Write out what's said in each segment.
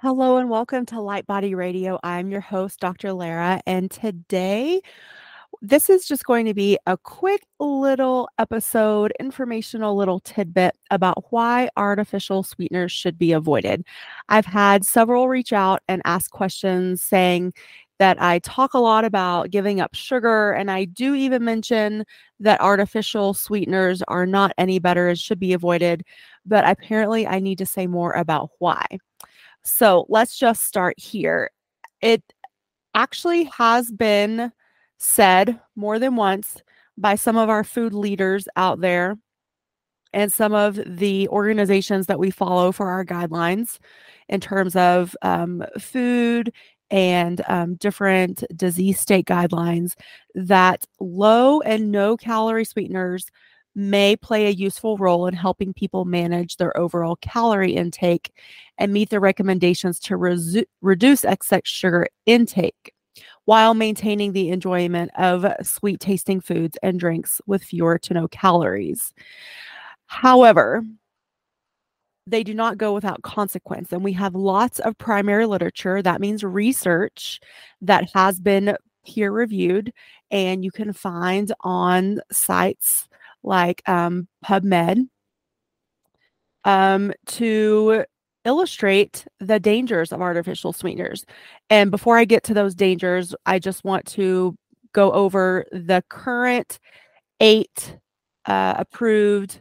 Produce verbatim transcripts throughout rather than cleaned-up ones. Hello and welcome to Light Body Radio. I'm your host, Doctor Lara, and today this is just going to be a quick little episode, informational little tidbit about why artificial sweeteners should be avoided. I've had several reach out and ask questions saying that I talk a lot about giving up sugar, and I do even mention that artificial sweeteners are not any better and should be avoided, but apparently I need to say more about why. So let's just start here. It actually has been said more than once by some of our food leaders out there and some of the organizations that we follow for our guidelines in terms of um, food and um, different disease state guidelines, that low and no calorie sweeteners may play a useful role in helping people manage their overall calorie intake and meet the recommendations to resu- reduce excess sugar intake while maintaining the enjoyment of sweet tasting foods and drinks with fewer to no calories. However, they do not go without consequence. And we have lots of primary literature, that means research, that has been peer reviewed and you can find on sites like um, PubMed, um, to illustrate the dangers of artificial sweeteners. And before I get to those dangers, I just want to go over the current eight uh, approved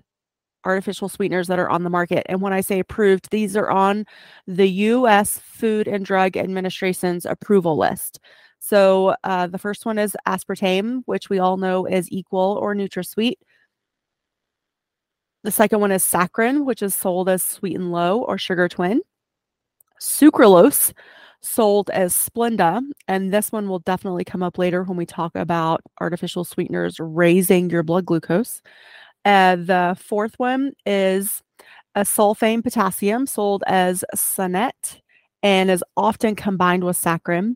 artificial sweeteners that are on the market. And when I say approved, these are on the U S Food and Drug Administration's approval list. So uh, the first one is aspartame, which we all know is Equal or NutraSweet. The second one is saccharin, which is sold as Sweet and Low or Sugar Twin. Sucralose, sold as Splenda. And this one will definitely come up later when we talk about artificial sweeteners raising your blood glucose. Uh, the fourth one is a sulfame potassium, sold as Sunet and is often combined with saccharin.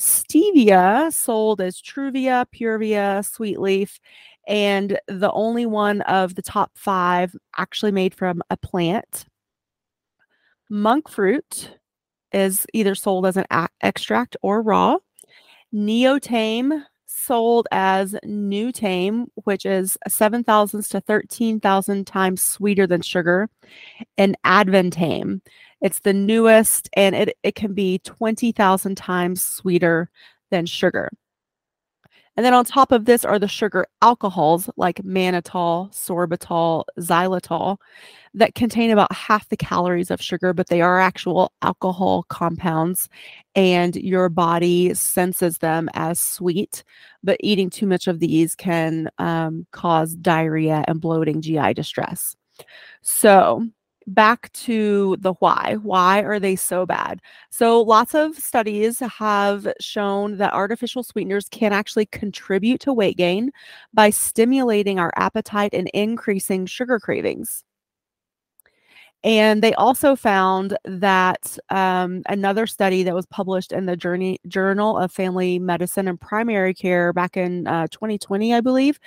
Stevia, sold as Truvia, PureVia, SweetLeaf, and the only one of the top five actually made from a plant. Monk fruit is either sold as an a- extract or raw. Neotame, sold as Neotame, which is seven thousand to thirteen thousand times sweeter than sugar. And Adventame, it's the newest, and it, it can be twenty thousand times sweeter than sugar. And then on top of this are the sugar alcohols like mannitol, sorbitol, xylitol that contain about half the calories of sugar, but they are actual alcohol compounds and your body senses them as sweet. But eating too much of these can um, cause diarrhea and bloating, G I distress. So back to the why. Why are they so bad? So lots of studies have shown that artificial sweeteners can actually contribute to weight gain by stimulating our appetite and increasing sugar cravings. And they also found that um, another study that was published in the Journey, Journal of Family Medicine and Primary Care back in uh, twenty twenty, I believe,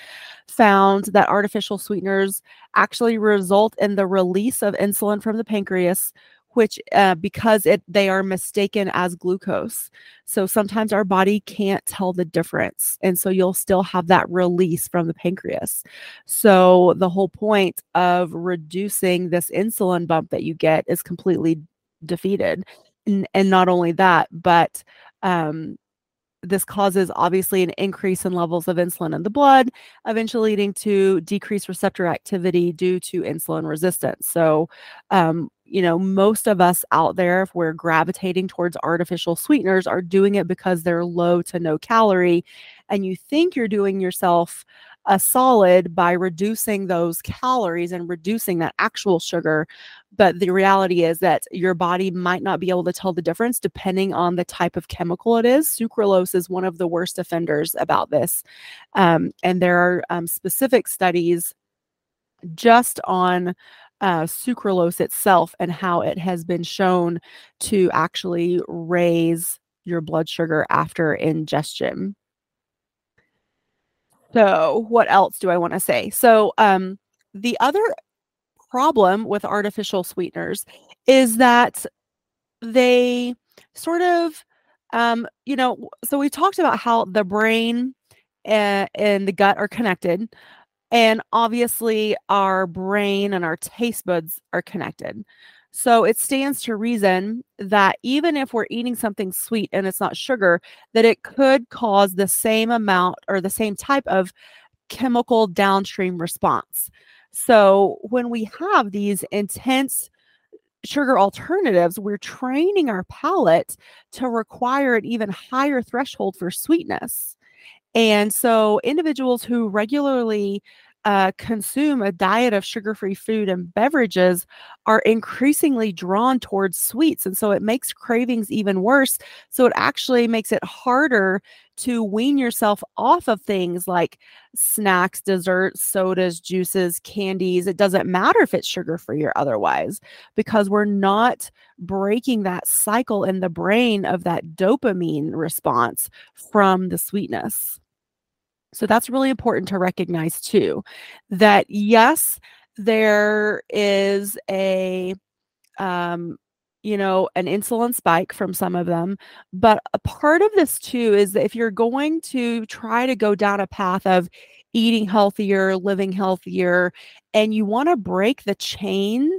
found that artificial sweeteners actually result in the release of insulin from the pancreas, which uh, because it they are mistaken as glucose. So sometimes our body can't tell the difference. And so you'll still have that release from the pancreas. So the whole point of reducing this insulin bump that you get is completely defeated. And, and not only that, but um, this causes obviously an increase in levels of insulin in the blood, eventually leading to decreased receptor activity due to insulin resistance. So, um, you know, most of us out there, if we're gravitating towards artificial sweeteners, are doing it because they're low to no calorie. And you think you're doing yourself a solid by reducing those calories and reducing that actual sugar. But the reality is that your body might not be able to tell the difference depending on the type of chemical it is. Sucralose is one of the worst offenders about this. Um, and there are um, specific studies just on Uh, sucralose itself and how it has been shown to actually raise your blood sugar after ingestion. So what else do I want to say? So um, the other problem with artificial sweeteners is that they sort of, um, you know, so we talked about how the brain and, and the gut are connected. And obviously our brain and our taste buds are connected. So it stands to reason that even if we're eating something sweet and it's not sugar, that it could cause the same amount or the same type of chemical downstream response. So when we have these intense sugar alternatives, we're training our palate to require an even higher threshold for sweetness. And so individuals who regularly uh, consume a diet of sugar-free food and beverages are increasingly drawn towards sweets. And so it makes cravings even worse. So it actually makes it harder to wean yourself off of things like snacks, desserts, sodas, juices, candies. It doesn't matter if it's sugar-free or otherwise, because we're not breaking that cycle in the brain of that dopamine response from the sweetness. So that's really important to recognize too, that yes, there is a, um, you know, an insulin spike from some of them. But a part of this too is that if you're going to try to go down a path of eating healthier, living healthier, and you want to break the chain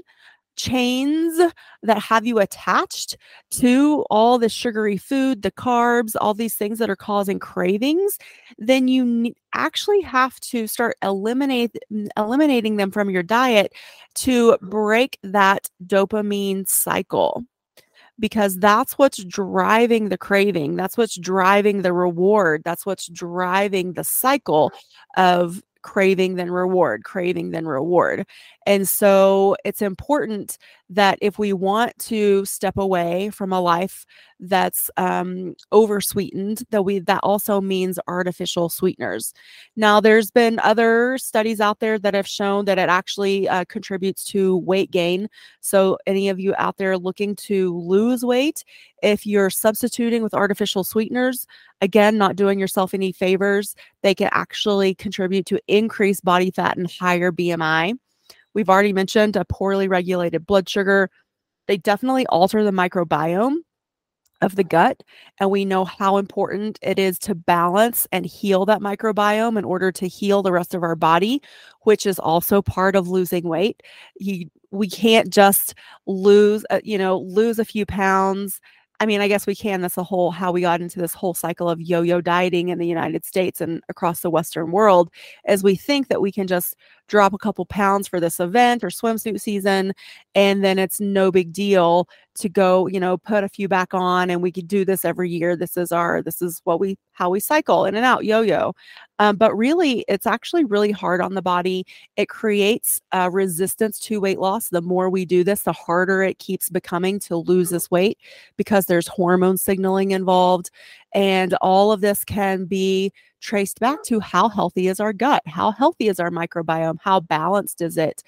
chains that have you attached to all the sugary food, the carbs, all these things that are causing cravings, then you ne- actually have to start eliminate eliminating them from your diet to break that dopamine cycle, because that's what's driving the craving. That's what's driving the reward. That's what's driving the cycle of craving then reward, craving then reward. And so it's important that if we want to step away from a life that's um, oversweetened, that we that also means artificial sweeteners. Now, there's been other studies out there that have shown that it actually uh, contributes to weight gain. So any of you out there looking to lose weight, if you're substituting with artificial sweeteners, again, not doing yourself any favors, they can actually contribute to increased body fat and higher B M I. We've already mentioned a poorly regulated blood sugar. They definitely alter the microbiome of the gut. And we know how important it is to balance and heal that microbiome in order to heal the rest of our body, which is also part of losing weight. You, we can't just lose, uh, you know, lose a few pounds. I mean, I guess we can. That's the whole how we got into this whole cycle of yo-yo dieting in the United States and across the Western world, as we think that we can just drop a couple pounds for this event or swimsuit season, and then it's no big deal to go, you know, put a few back on, and we could do this every year. This is our, this is what we, how we cycle in and out, yo-yo. Um, but really, it's actually really hard on the body. It creates uh, resistance to weight loss. The more we do this, the harder it keeps becoming to lose this weight, because there's hormone signaling involved. And all of this can be traced back to how healthy is our gut, how healthy is our microbiome, how balanced is it,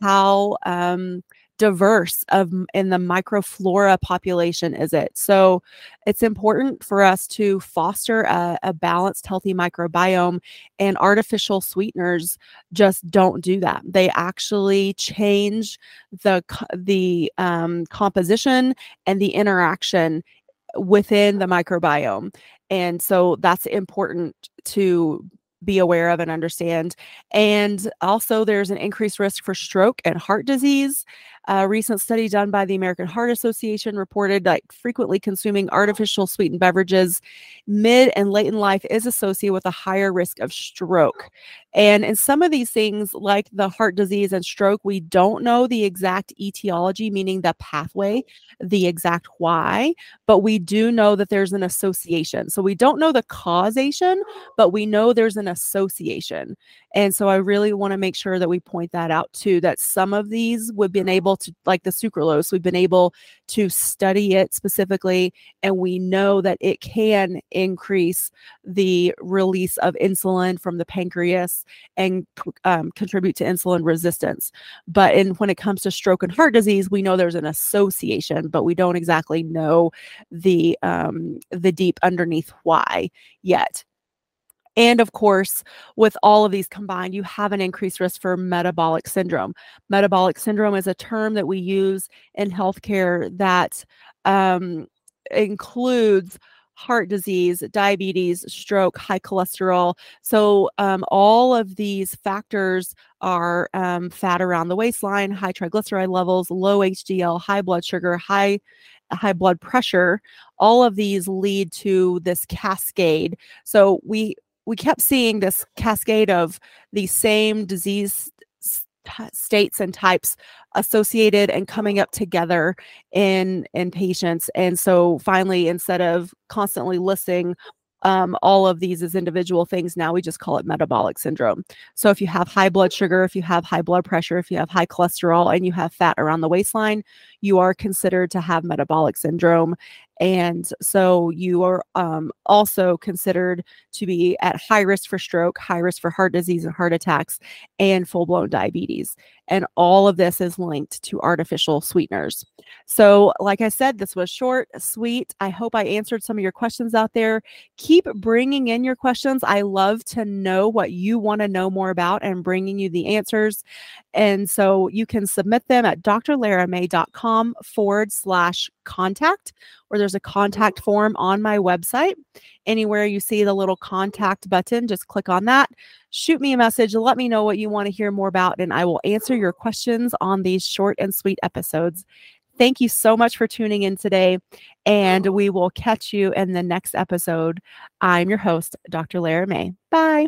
how um, diverse of in the microflora population is it. So it's important for us to foster a, a balanced, healthy microbiome, and artificial sweeteners just don't do that. They actually change the, the um, composition and the interaction within the microbiome. And so that's important to be aware of and understand. And also there's an increased risk for stroke and heart disease. A recent study done by the American Heart Association reported that frequently consuming artificial sweetened beverages mid and late in life is associated with a higher risk of stroke. And in some of these things, like the heart disease and stroke, we don't know the exact etiology, meaning the pathway, the exact why, but we do know that there's an association. So we don't know the causation, but we know there's an association. And so I really want to make sure that we point that out too, that some of these we've been able to, like the sucralose, we've been able to study it specifically, and we know that it can increase the release of insulin from the pancreas and um, contribute to insulin resistance. But in, when it comes to stroke and heart disease, we know there's an association, but we don't exactly know the um, the deep underneath why yet. And of course, with all of these combined, you have an increased risk for metabolic syndrome. Metabolic syndrome is a term that we use in healthcare that um, includes heart disease, diabetes, stroke, high cholesterol. So um, all of these factors are um, fat around the waistline, high triglyceride levels, low H D L, high blood sugar, high high blood pressure. All of these lead to this cascade. So we we kept seeing this cascade of the same disease t- states and types associated and coming up together in, in patients. And so finally, instead of constantly listing um, all of these as individual things, now we just call it metabolic syndrome. So if you have high blood sugar, if you have high blood pressure, if you have high cholesterol, and you have fat around the waistline, you are considered to have metabolic syndrome. And so you are um, also considered to be at high risk for stroke, high risk for heart disease and heart attacks, and full-blown diabetes. And all of this is linked to artificial sweeteners. So like I said, this was short, sweet. I hope I answered some of your questions out there. Keep bringing in your questions. I love to know what you want to know more about and bringing you the answers. And so you can submit them at drlaramay.com forward slash contact, or there's a contact form on my website. Anywhere you see the little contact button, just click on that. Shoot me a message. Let me know what you want to hear more about, and I will answer your questions on these short and sweet episodes. Thank you so much for tuning in today, and we will catch you in the next episode. I'm your host, Doctor Lara May. Bye.